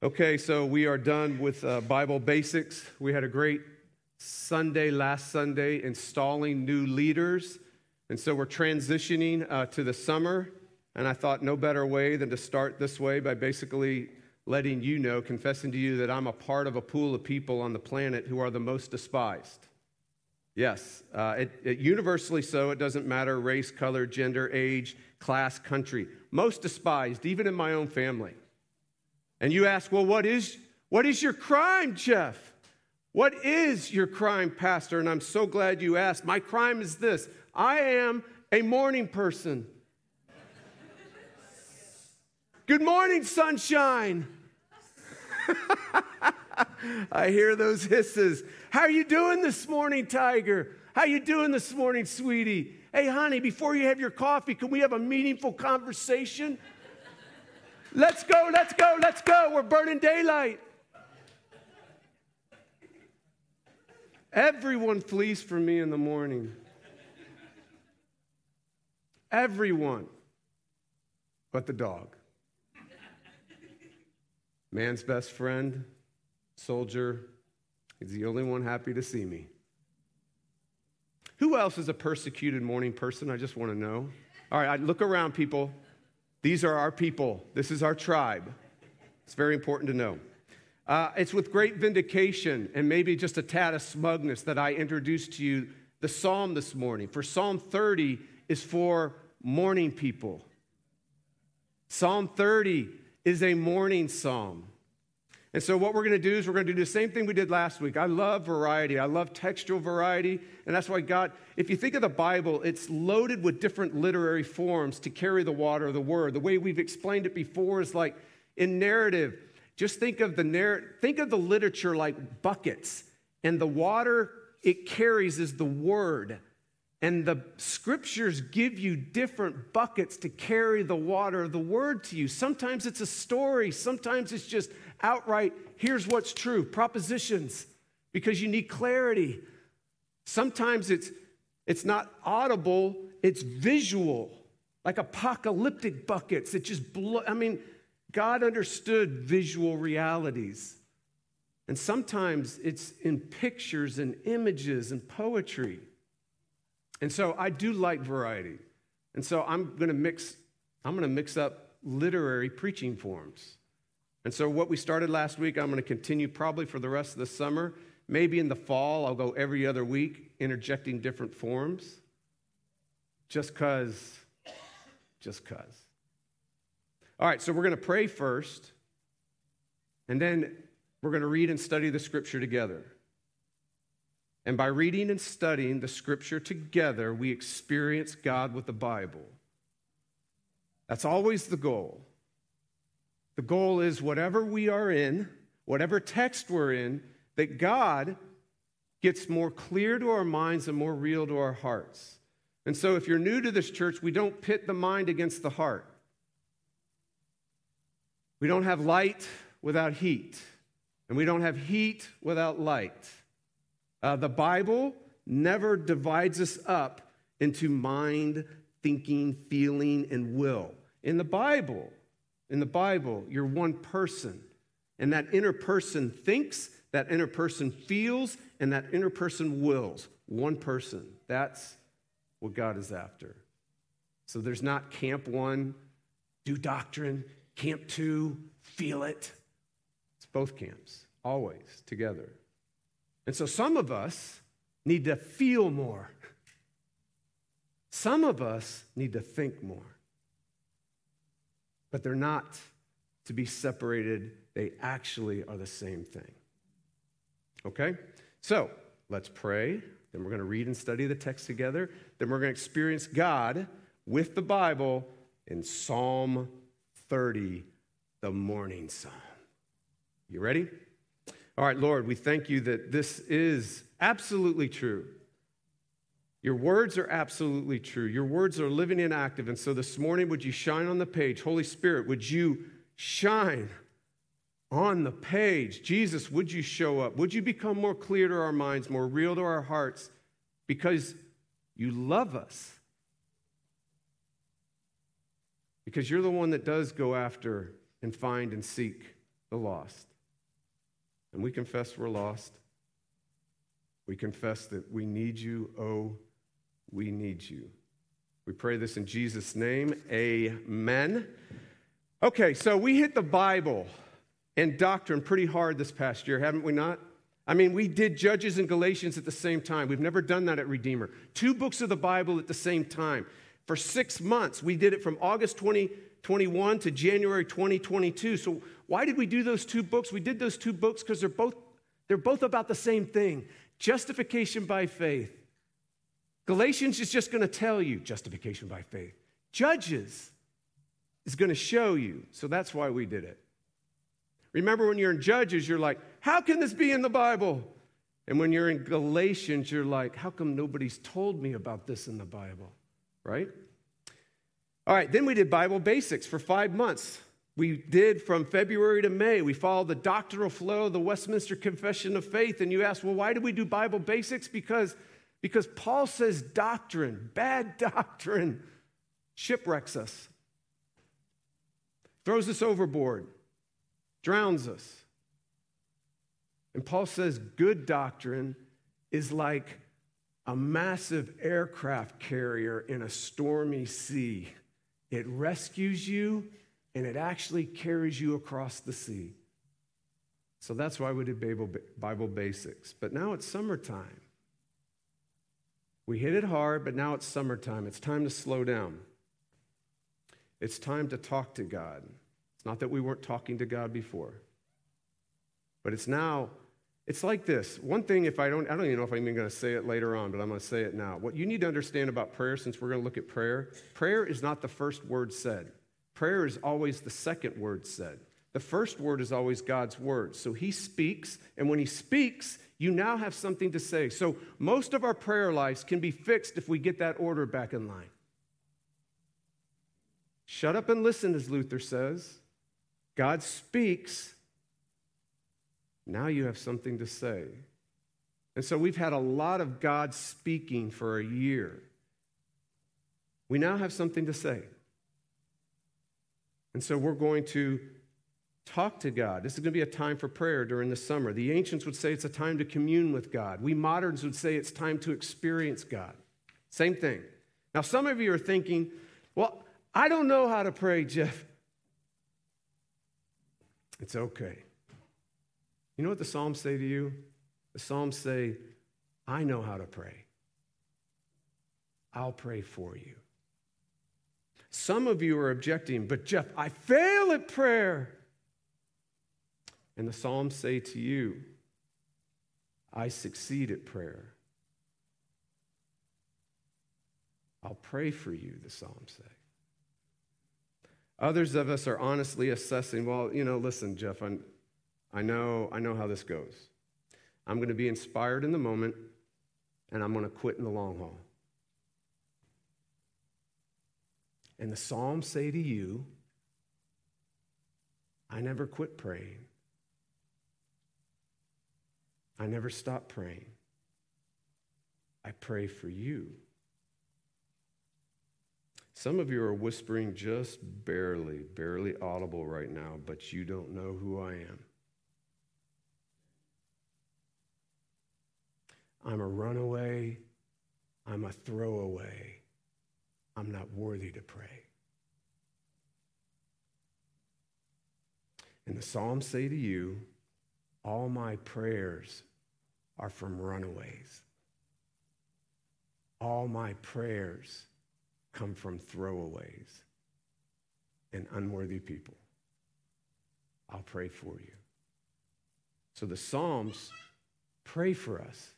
Okay, so we are done with Bible Basics. We had a great Sunday last Sunday installing new leaders, and so we're transitioning to the summer, and I thought no better way than to start this way by basically letting you know, confessing to you that I'm a part of a pool of people on the planet who are the most despised. Yes, it universally so. It doesn't matter race, color, gender, age, class, country. Most despised, even in my own family. And you ask, well, what is your crime, Jeff? What is your crime, Pastor? And I'm so glad you asked. My crime is this. I am a morning person. Good morning, sunshine. I hear those hisses. How are you doing this morning, Tiger? How you doing this morning, sweetie? Hey, honey, before you have your coffee, can we have a meaningful conversation? Let's go, let's go, let's go. We're burning daylight. Everyone flees from me in the morning. Everyone but the dog. Man's best friend, soldier, he's the only one happy to see me. Who else is a persecuted morning person? I just want to know. All right, look around, people. These are our people. This is our tribe. It's very important to know. It's with great vindication and maybe just a tad of smugness that I introduced to you the psalm this morning. For Psalm 30 is for mourning people. Psalm 30 is a mourning psalm. And so what we're going to do is we're going to do the same thing we did last week. I love variety. I love textual variety. And that's why God, if you think of the Bible, it's loaded with different literary forms to carry the water of the word. The way we've explained it before is like in narrative, just think of the literature like buckets. And the water it carries is the word. And the scriptures give you different buckets to carry the water of the word to you. Sometimes it's a story. Sometimes it's just outright, here's what's true, propositions, because you need clarity. Sometimes it's not audible, it's visual, like apocalyptic buckets. It just, God understood visual realities. And sometimes it's in pictures and images and poetry. And so I do like variety. And so I'm going to mix up literary preaching forms. And so what we started last week, I'm going to continue probably for the rest of the summer. Maybe in the fall, I'll go every other week interjecting different forms. Just because. All right, so we're going to pray first, and then we're going to read and study the scripture together. And by reading and studying the scripture together, we experience God with the Bible. That's always the goal. The goal is whatever we are in, whatever text we're in, that God gets more clear to our minds and more real to our hearts. And so if you're new to this church, we don't pit the mind against the heart. We don't have light without heat, and we don't have heat without light. The Bible never divides us up into mind, thinking, feeling, and will. In the Bible, you're one person, and that inner person thinks, that inner person feels, and that inner person wills. One person. That's what God is after. So there's not camp one, do doctrine, camp two, feel it. It's both camps, always together. And so some of us need to feel more. Some of us need to think more. But they're not to be separated. They actually are the same thing. Okay? So let's pray. Then we're going to read and study the text together. Then we're going to experience God with the Bible in Psalm 30, the morning psalm. You ready? All right, Lord, we thank you that this is absolutely true. Your words are absolutely true. Your words are living and active. And so this morning, would you shine on the page? Holy Spirit, would you shine on the page? Jesus, would you show up? Would you become more clear to our minds, more real to our hearts? Because you love us. Because you're the one that does go after and find and seek the lost. And we confess we're lost. We confess that we need you. Oh, we need you. We pray this in Jesus' name. Amen. Okay, so we hit the Bible and doctrine pretty hard this past year, haven't we not? I mean, we did Judges and Galatians at the same time. We've never done that at Redeemer. 2 books of the Bible at the same time. For 6 months, we did it from August 2021 to January 2022. So why did we do those 2 books? We did those 2 books because they're both about the same thing, justification by faith. Galatians is just going to tell you justification by faith. Judges is going to show you. So that's why we did it. Remember, when you're in Judges, you're like, how can this be in the Bible? And when you're in Galatians, you're like, how come nobody's told me about this in the Bible, right? All right, then we did Bible Basics for 5 months. We did from February to May. We followed the doctrinal flow of the Westminster Confession of Faith. And you ask, well, why did we do Bible Basics? Because Paul says doctrine, bad doctrine, shipwrecks us, throws us overboard, drowns us. And Paul says good doctrine is like a massive aircraft carrier in a stormy sea. It rescues you, and it actually carries you across the sea. So that's why we did Bible Basics. But now it's summertime. We hit it hard, but now it's summertime. It's time to slow down. It's time to talk to God. It's not that we weren't talking to God before, but it's now, it's like this. One thing, I don't even know if I'm even going to say it later on, but I'm going to say it now. What you need to understand about prayer, since we're going to look at prayer is not the first word said. Prayer is always the second word said. The first word is always God's word. So he speaks, and when he speaks, you now have something to say. So most of our prayer lives can be fixed if we get that order back in line. Shut up and listen, as Luther says. God speaks. Now you have something to say. And so we've had a lot of God speaking for a year. We now have something to say. And so we're going to talk to God. This is going to be a time for prayer during the summer. The ancients would say it's a time to commune with God. We moderns would say it's time to experience God. Same thing. Now, some of you are thinking, well, I don't know how to pray, Jeff. It's okay. You know what the Psalms say to you? The Psalms say, I know how to pray. I'll pray for you. Some of you are objecting, but Jeff, I fail at prayer. And the Psalms say to you, I succeed at prayer. I'll pray for you, the Psalms say. Others of us are honestly assessing, well, you know, listen, Jeff, I know how this goes. I'm going to be inspired in the moment, and I'm going to quit in the long haul. And the Psalms say to you, I never quit praying. I never stop praying. I pray for you. Some of you are whispering just barely audible right now, but you don't know who I am. I'm a runaway. I'm a throwaway. I'm not worthy to pray. And the Psalms say to you, all my prayers are from runaways. All my prayers come from throwaways and unworthy people. I'll pray for you. So the Psalms pray for us.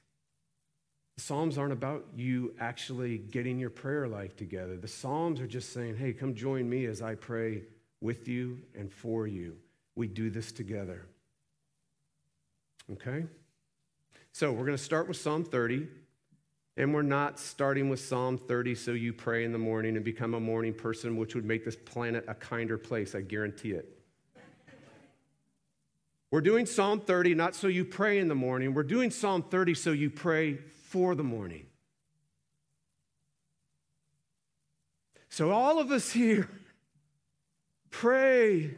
The Psalms aren't about you actually getting your prayer life together. The Psalms are just saying, hey, come join me as I pray with you and for you. We do this together. Okay? So we're going to start with Psalm 30, and we're not starting with Psalm 30 so you pray in the morning and become a morning person, which would make this planet a kinder place, I guarantee it. We're doing Psalm 30 not so you pray in the morning. We're doing Psalm 30 so you pray for the morning. So all of us here pray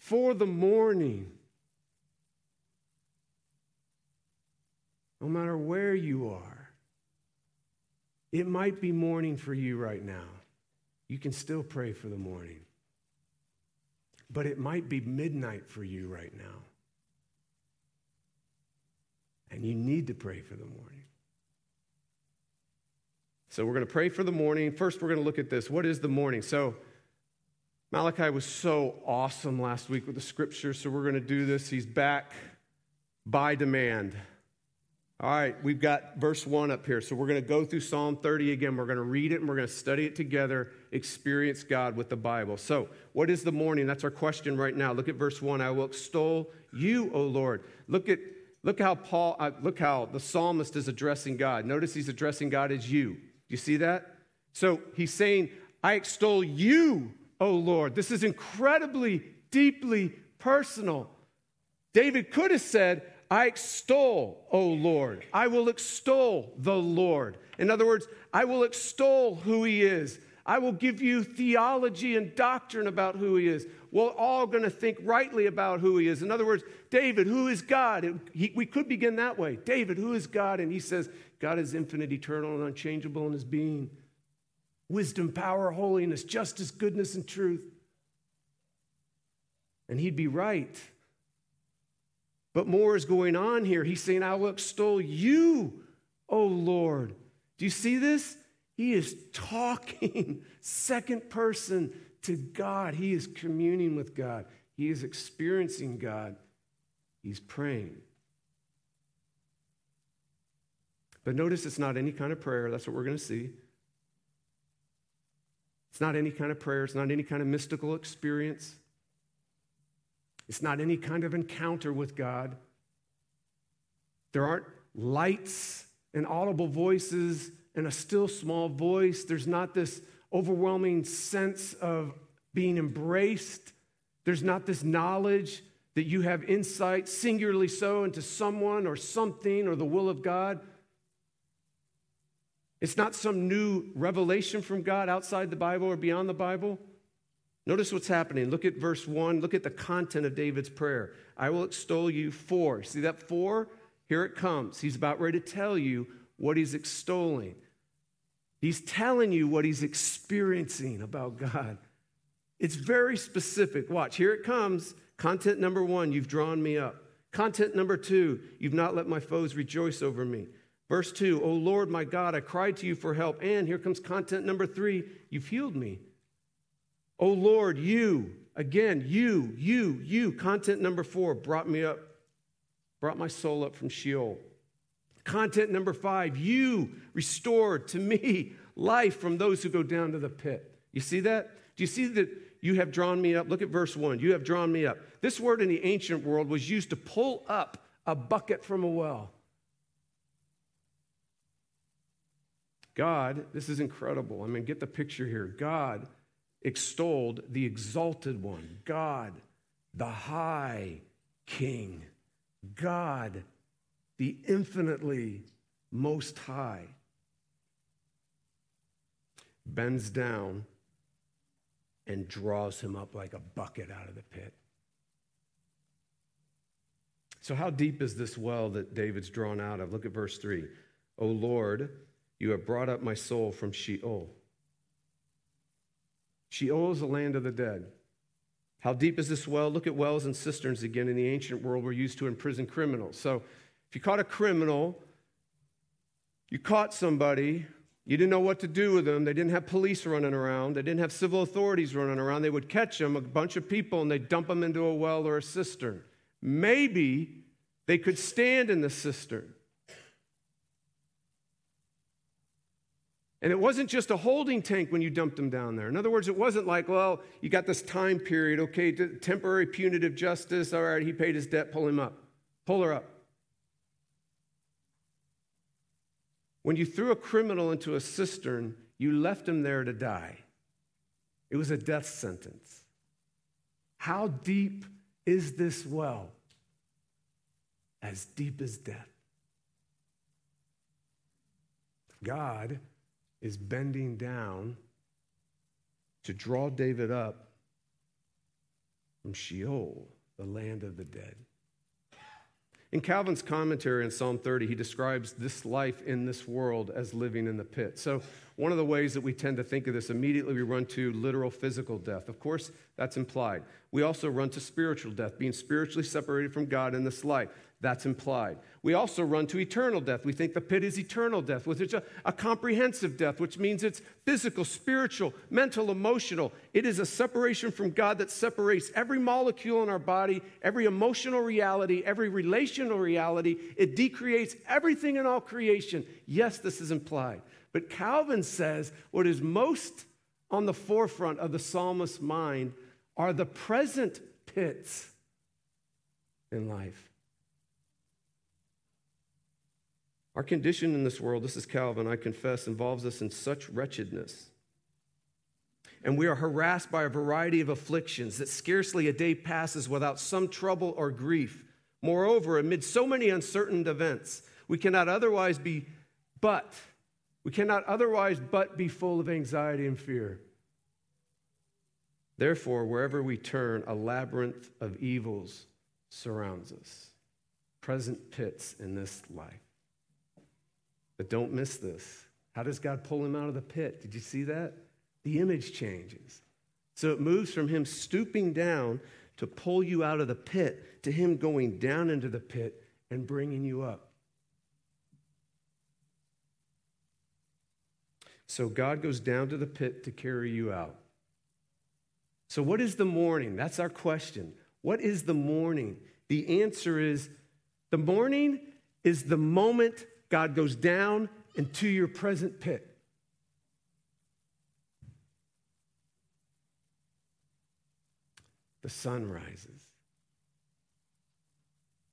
for the morning. No matter where you are, it might be morning for you right now. You can still pray for the morning. But it might be midnight for you right now. And you need to pray for the morning. So we're going to pray for the morning. First, we're going to look at this. What is the morning? So Malachi was so awesome last week with the scripture, so we're going to do this. He's back by demand. All right, we've got verse 1 up here. So we're going to go through Psalm 30 again. We're going to read it, and we're going to study it together, experience God with the Bible. So what is the morning? That's our question right now. Look at verse 1. I will extol you, O Lord. Look how the psalmist is addressing God. Notice he's addressing God as you. You see that? So he's saying, I extol you, O Lord. This is incredibly, deeply personal. David could have said, I extol, O Lord. I will extol the Lord. In other words, I will extol who he is. I will give you theology and doctrine about who he is. We're all going to think rightly about who he is. In other words, David, who is God? We could begin that way. David, who is God? And he says, God is infinite, eternal, and unchangeable in his being. Wisdom, power, holiness, justice, goodness, and truth. And he'd be right. But more is going on here. He's saying, I will extol you, O Lord. Do you see this? He is talking second person to God. He is communing with God. He is experiencing God. He's praying. But notice it's not any kind of prayer. That's what we're going to see. It's not any kind of prayer. It's not any kind of mystical experience. It's not any kind of encounter with God. There aren't lights and audible voices and a still small voice. There's not this overwhelming sense of being embraced. There's not this knowledge that you have insight, singularly so, into someone or something or the will of God. It's not some new revelation from God outside the Bible or beyond the Bible. Notice what's happening. Look at verse 1. Look at the content of David's prayer. I will extol you for. See that for? Here it comes. He's about ready to tell you what he's extolling. He's telling you what he's experiencing about God. It's very specific. Watch, here it comes. Content number 1, you've drawn me up. Content number 2, you've not let my foes rejoice over me. Verse 2, O Lord, my God, I cried to you for help. And here comes content number 3, you've healed me. O Lord, you, again, you. Content number 4, brought me up, brought my soul up from Sheol. Content number 5, you restored to me life from those who go down to the pit. You see that? Do you see that you have drawn me up? Look at verse 1. You have drawn me up. This word in the ancient world was used to pull up a bucket from a well. God, this is incredible. I mean, get the picture here. God extolled the exalted one. God, the high king. God, the infinitely most high, bends down and draws him up like a bucket out of the pit. So how deep is this well that David's drawn out of? Look at verse 3. O Lord, you have brought up my soul from Sheol. Sheol is the land of the dead. How deep is this well? Look at wells and cisterns again. In the ancient world, were used to imprison criminals. So if you caught a criminal, you caught somebody, you didn't know what to do with them, they didn't have police running around, they didn't have civil authorities running around, they would catch them, a bunch of people, and they'd dump them into a well or a cistern. Maybe they could stand in the cistern. And it wasn't just a holding tank when you dumped them down there. In other words, it wasn't like, well, you got this time period, okay, temporary punitive justice, all right, he paid his debt, pull him up, pull her up. When you threw a criminal into a cistern, you left him there to die. It was a death sentence. How deep is this well? As deep as death. God is bending down to draw David up from Sheol, the land of the dead. In Calvin's commentary on Psalm 30, he describes this life in this world as living in the pit. So one of the ways that we tend to think of this, immediately we run to literal physical death. Of course, that's implied. We also run to spiritual death, being spiritually separated from God in this life. That's implied. We also run to eternal death. We think the pit is eternal death, which is a comprehensive death, which means it's physical, spiritual, mental, emotional. It is a separation from God that separates every molecule in our body, every emotional reality, every relational reality. It decreates everything in all creation. Yes, this is implied. But Calvin says what is most on the forefront of the psalmist's mind are the present pits in life. Our condition in this world, this is Calvin, I confess, involves us in such wretchedness. And we are harassed by a variety of afflictions that scarcely a day passes without some trouble or grief. Moreover, amid so many uncertain events, we cannot otherwise but be full of anxiety and fear. Therefore, wherever we turn, a labyrinth of evils surrounds us. Present pits in this life. But don't miss this. How does God pull him out of the pit? Did you see that? The image changes. So it moves from him stooping down to pull you out of the pit to him going down into the pit and bringing you up. So God goes down to the pit to carry you out. So what is the mourning? That's our question. What is the mourning? The answer is the mourning is the moment God goes down into your present pit. The sun rises.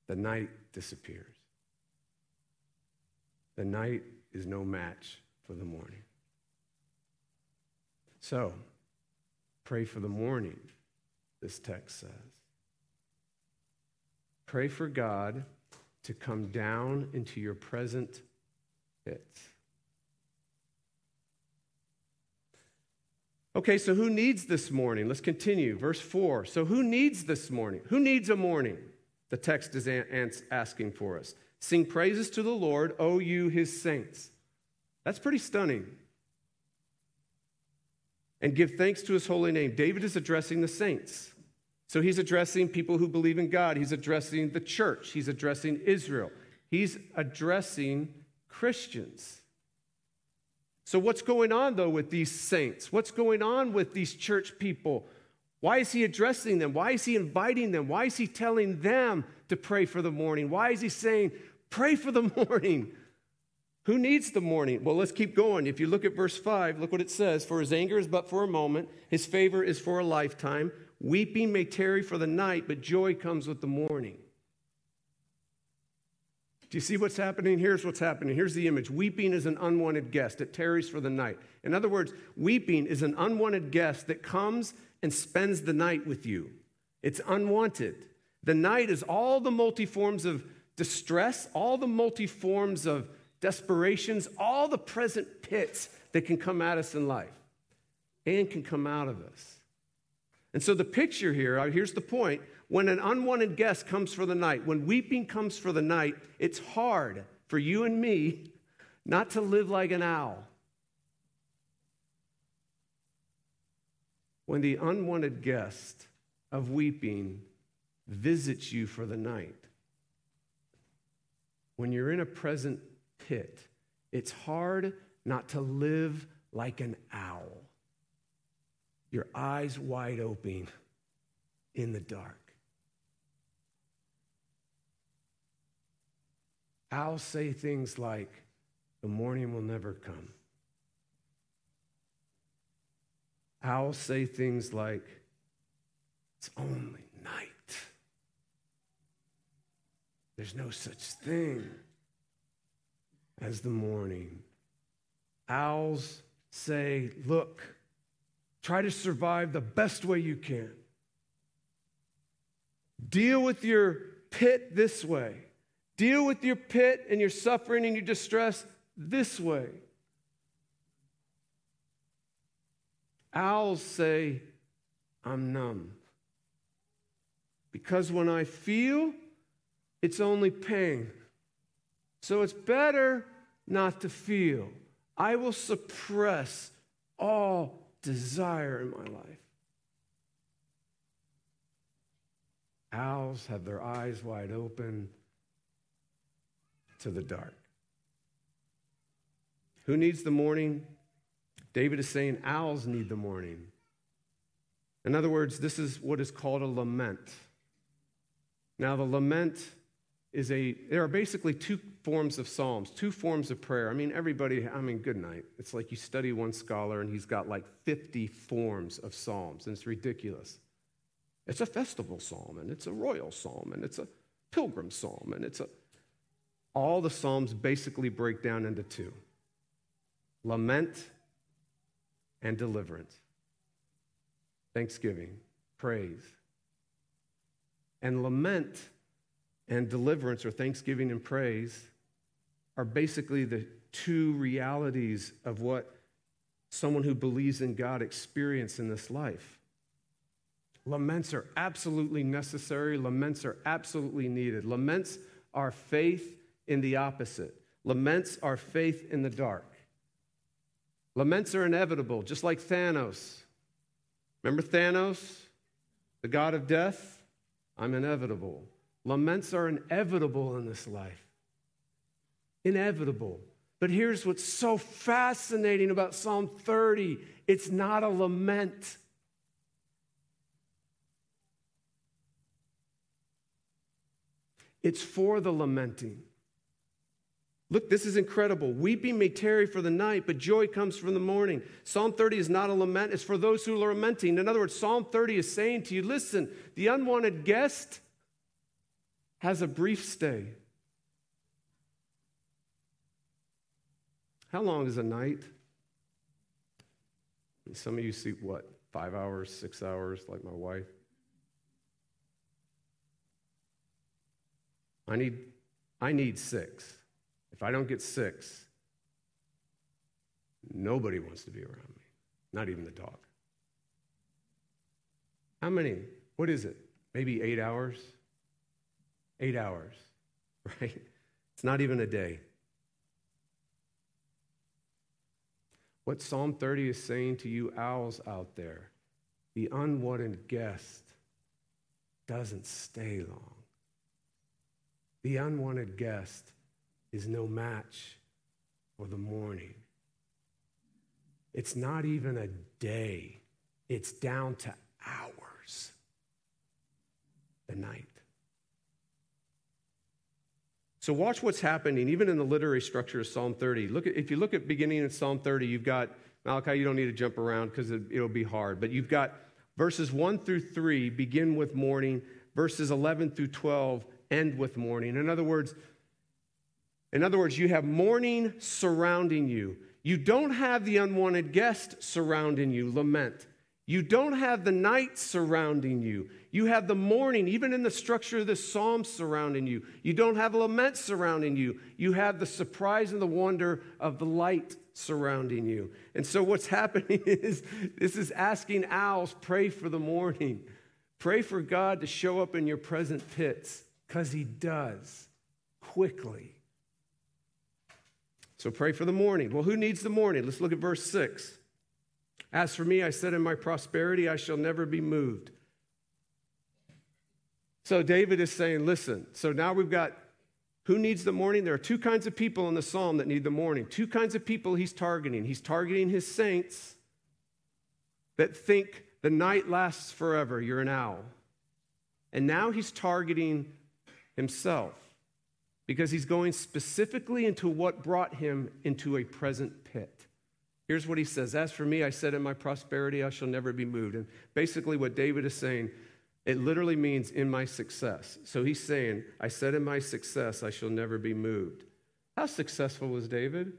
The night disappears. The night is no match for the morning. So, pray for the morning, this text says. Pray for God to come down into your present pit. Okay, so who needs this morning? Let's continue. Verse 4. So who needs this morning? Who needs a morning? The text is asking for us. Sing praises to the Lord, O you his saints. That's pretty stunning. And give thanks to his holy name. David is addressing the saints. So he's addressing people who believe in God. He's addressing the church. He's addressing Israel. He's addressing Christians. So what's going on, though, with these saints? What's going on with these church people? Why is he addressing them? Why is he inviting them? Why is he telling them to pray for the morning? Why is he saying, pray for the morning? Who needs the morning? Well, let's keep going. If you look at verse 5, look what it says. For his anger is but for a moment. His favor is for a lifetime. Weeping may tarry for the night, but joy comes with the morning. Do you see what's happening? Here's what's happening. Here's the image. Weeping is an unwanted guest. It tarries for the night. In other words, weeping is an unwanted guest that comes and spends the night with you. It's unwanted. The night is all the multi-forms of distress, all the multi-forms of desperations, all the present pits that can come at us in life and can come out of us. And so the picture here, here's the point, when an unwanted guest comes for the night, when weeping comes for the night, it's hard for you and me not to live like an owl. When the unwanted guest of weeping visits you for the night, when you're in a present pit, it's hard not to live like an owl. Your eyes wide open in the dark. I'll say things like, the morning will never come. I'll say things like, it's only night. There's no such thing as the morning. Owls say, look, try to survive the best way you can. Deal with your pit this way. Deal with your pit and your suffering and your distress this way. Owls say, I'm numb. because when I feel, it's only pain. So it's better not to feel. I will suppress all desire in my life. Owls have their eyes wide open to the dark. Who needs the morning? David is saying owls need the morning. In other words, this is what is called a lament. Now, the lament is there are basically two forms of psalms, two forms of prayer. Everybody, good night. It's like you study one scholar and he's got like 50 forms of psalms, and it's ridiculous. It's a festival psalm, and it's a royal psalm, and it's a pilgrim psalm, and all the psalms basically break down into two: lament and deliverance, thanksgiving, praise. And lament and deliverance, or thanksgiving and praise, are basically the two realities of what someone who believes in God experiences in this life. Laments are absolutely necessary. Laments are absolutely needed. Laments are faith in the opposite. Laments are faith in the dark. Laments are inevitable, just like Thanos. Remember Thanos, the god of death? I'm inevitable. Laments are inevitable in this life. Inevitable. But here's what's so fascinating about Psalm 30. It's not a lament. It's for the lamenting. Look, this is incredible. Weeping may tarry for the night, but joy comes from the morning. Psalm 30 is not a lament. It's for those who are lamenting. In other words, Psalm 30 is saying to you, listen, the unwanted guest has a brief stay. How long is a night? And some of you sleep, 5 hours, 6 hours, like my wife. I need 6. If I don't get 6, nobody wants to be around me, not even the dog. How many? What is it? Maybe 8 hours? 8 hours, right? It's not even a day. What Psalm 30 is saying to you owls out there, the unwanted guest doesn't stay long. The unwanted guest is no match for the morning. It's not even a day. It's down to hours, the night. So watch what's happening, even in the literary structure of Psalm 30. If you look at beginning in Psalm 30, you've got, Malachi, you don't need to jump around because it'll be hard, but you've got verses 1 through 3 begin with morning, verses 11 through 12 end with morning. In other words, you have mourning surrounding you. You don't have the unwanted guest surrounding you, lament. You don't have the night surrounding you. You have the morning, even in the structure of this psalm, surrounding you. You don't have lament surrounding you. You have the surprise and the wonder of the light surrounding you. And so what's happening is, this is asking owls, pray for the morning. Pray for God to show up in your present pits, because he does quickly. So pray for the morning. Well, who needs the morning? Let's look at verse 6. As for me, I said, in my prosperity, I shall never be moved. So David is saying, listen, so now we've got who needs the morning? There are two kinds of people in the psalm that need the morning. Two kinds of people he's targeting. He's targeting his saints that think the night lasts forever. You're an owl. And now he's targeting himself, because he's going specifically into what brought him into a present pit. Here's what he says: as for me, I said, in my prosperity, I shall never be moved. And basically what David is saying, it literally means in my success. So he's saying, I said, in my success, I shall never be moved. How successful was David?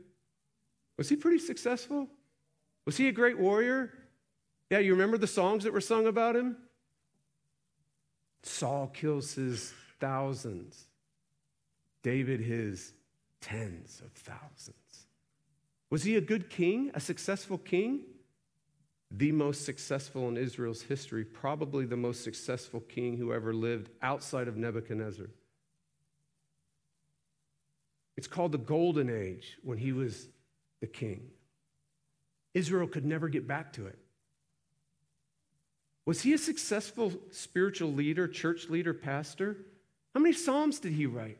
Was he pretty successful? Was he a great warrior? Yeah, you remember the songs that were sung about him? Saul kills his thousands. David his tens of thousands. Was he a good king, a successful king? the most successful in Israel's history, probably the most successful king who ever lived outside of Nebuchadnezzar. It's called the Golden Age when he was the king. Israel could never get back to it. Was he a successful spiritual leader, church leader, pastor? How many Psalms did he write?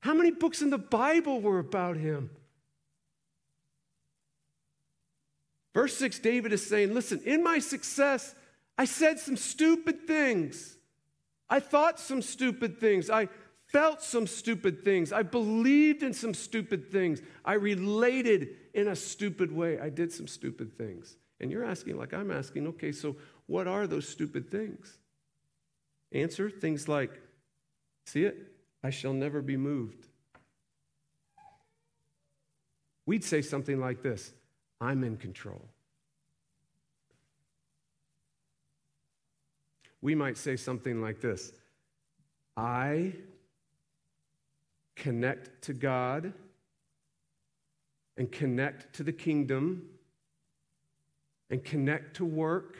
How many books in the Bible were about him? Verse 6, David is saying, listen, in my success, I said some stupid things. I thought some stupid things. I felt some stupid things. I believed in some stupid things. I related in a stupid way. I did some stupid things. And you're asking, like I'm asking, okay, so what are those stupid things? Answer, things like, see it? I shall never be moved. We'd say something like this. I'm in control. We might say something like this. I connect to God and connect to the kingdom and connect to work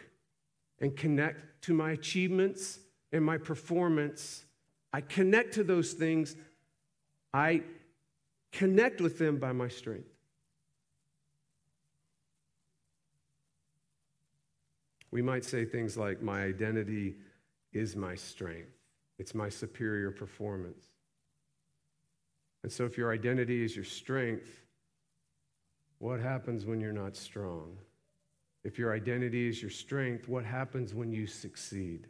and connect to my achievements and my performance. I connect to those things. I connect with them by my strength. We might say things like, my identity is my strength. It's my superior performance. And so if your identity is your strength, what happens when you're not strong? If your identity is your strength, what happens when you succeed?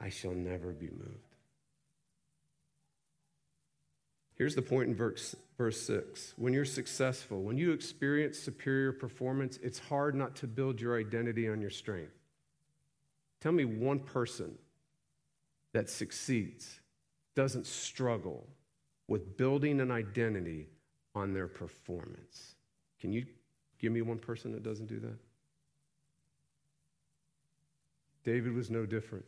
I shall never be moved. Here's the point in verse 6. When you're successful, when you experience superior performance, it's hard not to build your identity on your strength. Tell me one person that succeeds, doesn't struggle with building an identity on their performance. Can you give me one person that doesn't do that? David was no different.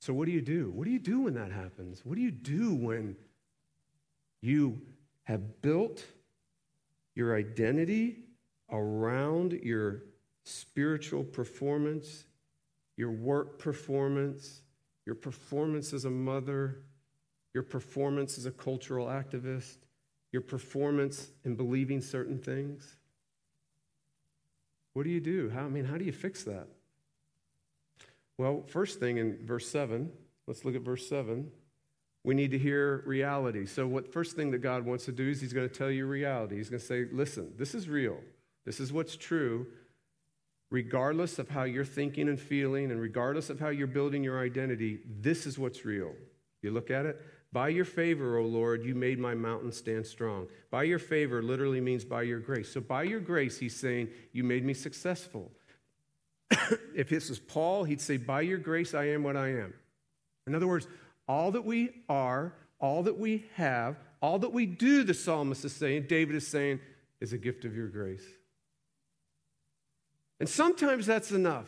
So what do you do? What do you do when that happens? What do you do when you have built your identity around your spiritual performance, your work performance, your performance as a mother, your performance as a cultural activist, your performance in believing certain things? What do you do? How do you fix that? Well, first thing in verse 7, let's look at verse 7. We need to hear reality. So what first thing that God wants to do is he's going to tell you reality. He's going to say, listen, this is real. This is what's true, regardless of how you're thinking and feeling and regardless of how you're building your identity, this is what's real. You look at it. By your favor, O Lord, you made my mountain stand strong. By your favor literally means by your grace. So by your grace, he's saying, you made me successful. If this was Paul, he'd say, by your grace, I am what I am. In other words, all that we are, all that we have, all that we do, the psalmist is saying, David is saying, is a gift of your grace. And sometimes that's enough.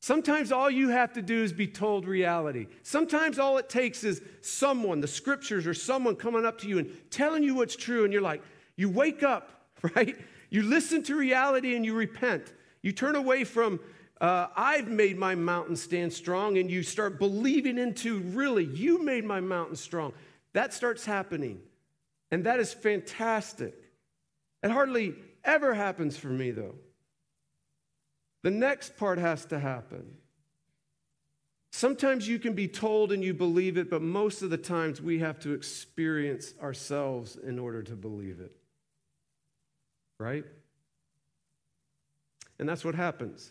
Sometimes all you have to do is be told reality. Sometimes all it takes is someone, the scriptures or someone coming up to you and telling you what's true. And you're like, you wake up, right? You listen to reality and you repent. You turn away from, I've made my mountain stand strong, and you start believing into, really, you made my mountain strong. That starts happening, and that is fantastic. It hardly ever happens for me, though. The next part has to happen. Sometimes you can be told and you believe it, but most of the times we have to experience ourselves in order to believe it, right? And that's what happens.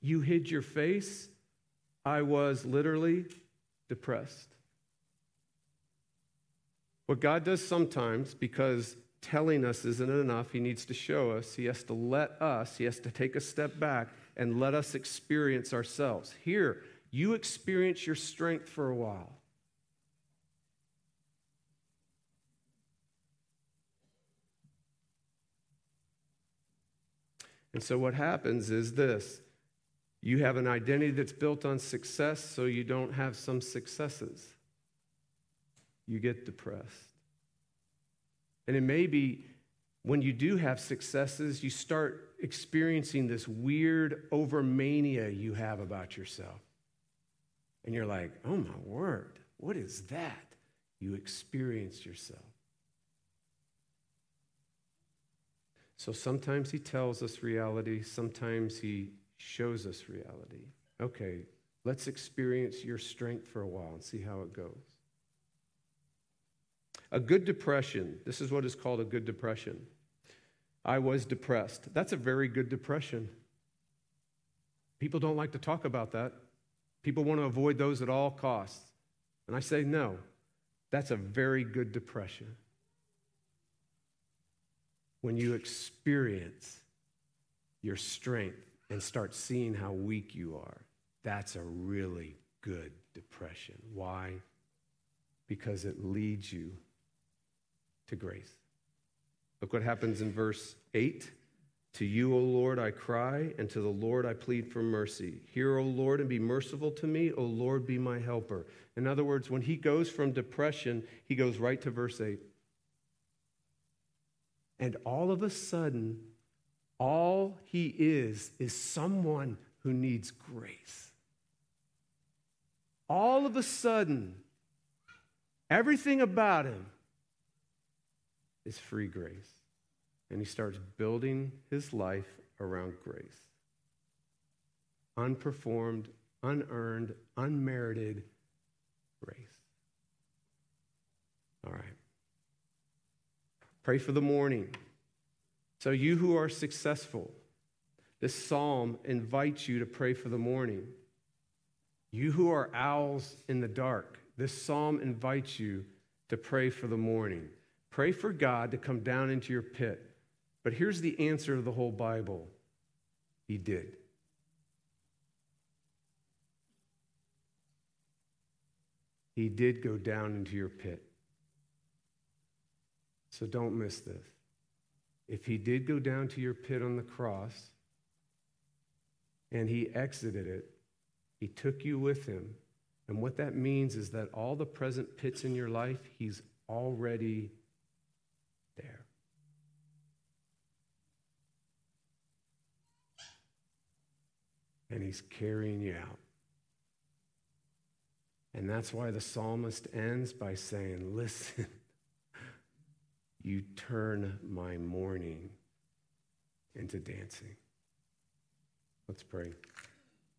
You hid your face. I was literally depressed. What God does sometimes, because telling us isn't enough, he needs to show us. He has to let us, he has to take a step back and let us experience ourselves. Here, you experience your strength for a while. And so what happens is this. You have an identity that's built on success, so you don't have some successes. You get depressed. And it may be when you do have successes, you start experiencing this weird overmania you have about yourself. And you're like, oh my word, what is that? You experience yourself. So sometimes he tells us reality, sometimes he shows us reality. Okay, let's experience your strength for a while and see how it goes. A good depression, this is what is called a good depression. I was depressed. That's a very good depression. People don't like to talk about that. People want to avoid those at all costs. And I say no, that's a very good depression. When you experience your strength and start seeing how weak you are, that's a really good depression. Why? Because it leads you to grace. Look what happens in verse 8. To you, O Lord, I cry, and to the Lord I plead for mercy. Hear, O Lord, and be merciful to me. O Lord, be my helper. In other words, when he goes from depression, he goes right to verse 8. And all of a sudden, all he is someone who needs grace. All of a sudden, everything about him is free grace. And he starts building his life around grace. Unperformed, unearned, unmerited grace. All right. Pray for the morning. So you who are successful, this psalm invites you to pray for the morning. You who are owls in the dark, this psalm invites you to pray for the morning. Pray for God to come down into your pit. But here's the answer to the whole Bible. He did. He did go down into your pit. So don't miss this. If he did go down to your pit on the cross and he exited it, he took you with him. And what that means is that all the present pits in your life, he's already there. And he's carrying you out. And that's why the psalmist ends by saying, listen, you turn my mourning into dancing. Let's pray.